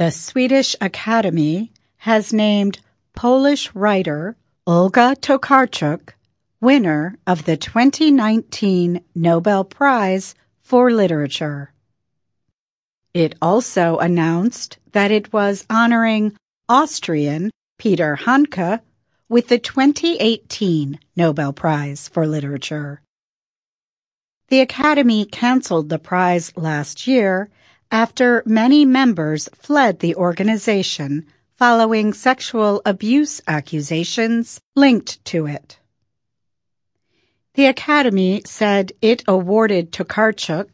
The Swedish Academy has named Polish writer Olga Tokarczuk winner of the 2019 Nobel Prize for Literature. It also announced that it was honoring Austrian Peter Handke with the 2018 Nobel Prize for Literature. The Academy canceled the prize last year after many members fled the organization following sexual abuse accusations linked to it. The Academy said it awarded Tokarczuk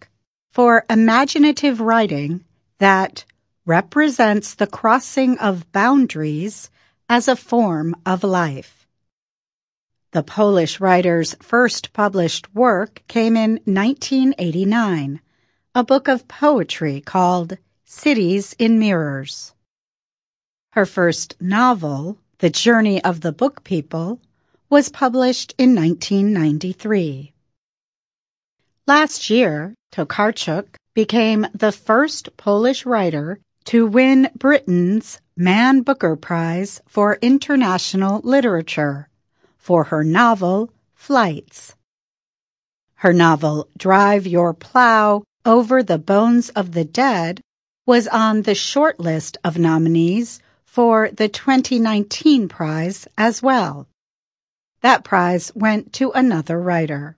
for imaginative writing that represents the crossing of boundaries as a form of life. The Polish writer's first published work came in 1989, a book of poetry called Cities in Mirrors. Her first novel, The Journey of the Book People, was published in 1993. Last year, Tokarczuk became the first Polish writer to win Britain's Man Booker Prize for International Literature for her novel Flights. Her novel Drive Your Plow Over the Bones of the Dead was on the short list of nominees for the 2019 prize as well. That prize went to another writer.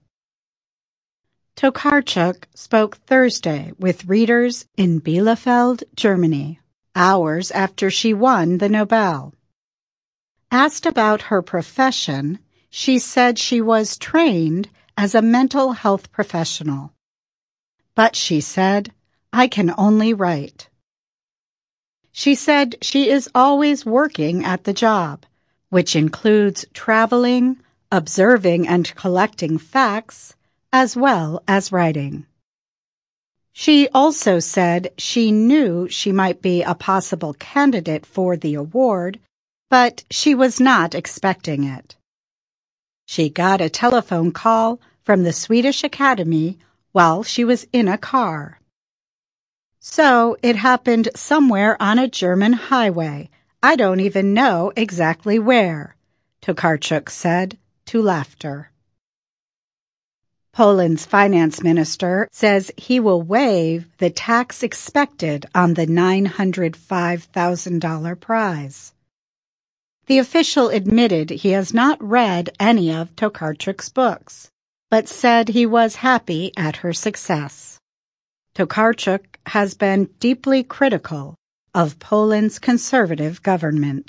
Tokarczuk spoke Thursday with readers in Bielefeld, Germany, hours after she won the Nobel. Asked about her profession, she said she was trained as a mental health professional. But she said, "I can only write." She said she is always working at the job, which includes traveling, observing and collecting facts, as well as writing. She also said she knew she might be a possible candidate for the award, but she was not expecting it. She got a telephone call from the Swedish Academy while she was in a car. So it happened somewhere on a German highway. I don't even know exactly where, Tokarczuk said to laughter. Poland's finance minister says he will waive the tax expected on the $905,000 prize. The official admitted he has not read any of Tokarczuk's books, but said he was happy at her success. Tokarczuk has been deeply critical of Poland's conservative government.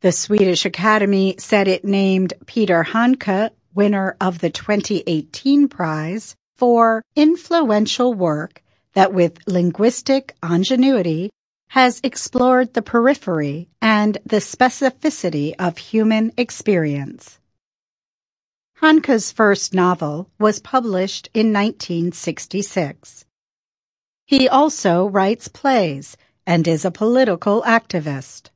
The Swedish Academy said it named Peter Handke winner of the 2018 prize for influential work that with linguistic ingenuity has explored the periphery and the specificity of human experience. Handke's first novel was published in 1966. He also writes plays and is a political activist.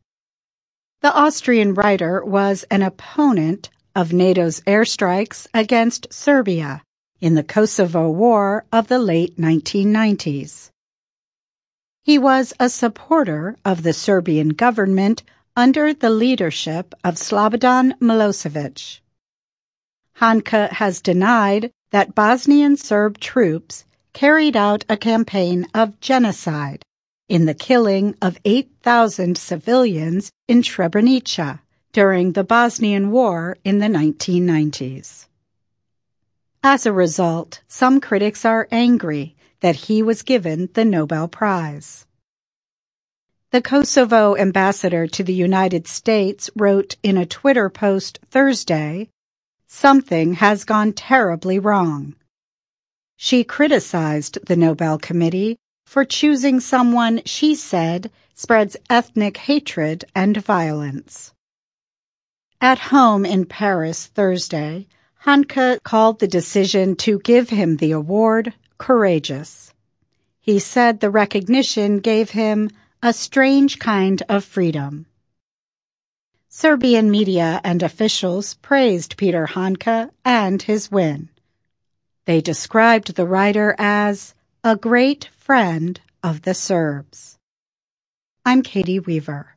The Austrian writer was an opponent of NATO's airstrikes against Serbia in the Kosovo War of the late 1990s. He was a supporter of the Serbian government under the leadership of Slobodan Milosevic. Handke has denied that Bosnian Serb troops carried out a campaign of genocide in the killing of 8,000 civilians in Srebrenica during the Bosnian War in the 1990s. As a result, some critics are angry that he was given the Nobel Prize. The Kosovo ambassador to the United States wrote in a Twitter post Thursday, "Something has gone terribly wrong." She criticized the Nobel Committee for choosing someone she said spreads ethnic hatred and violence. At home in Paris Thursday, Handke called the decision to give him the award courageous. He said the recognition gave him a strange kind of freedom. Serbian media and officials praised Peter Handke and his win. They described the writer as a great friend of the Serbs. I'm Katie Weaver.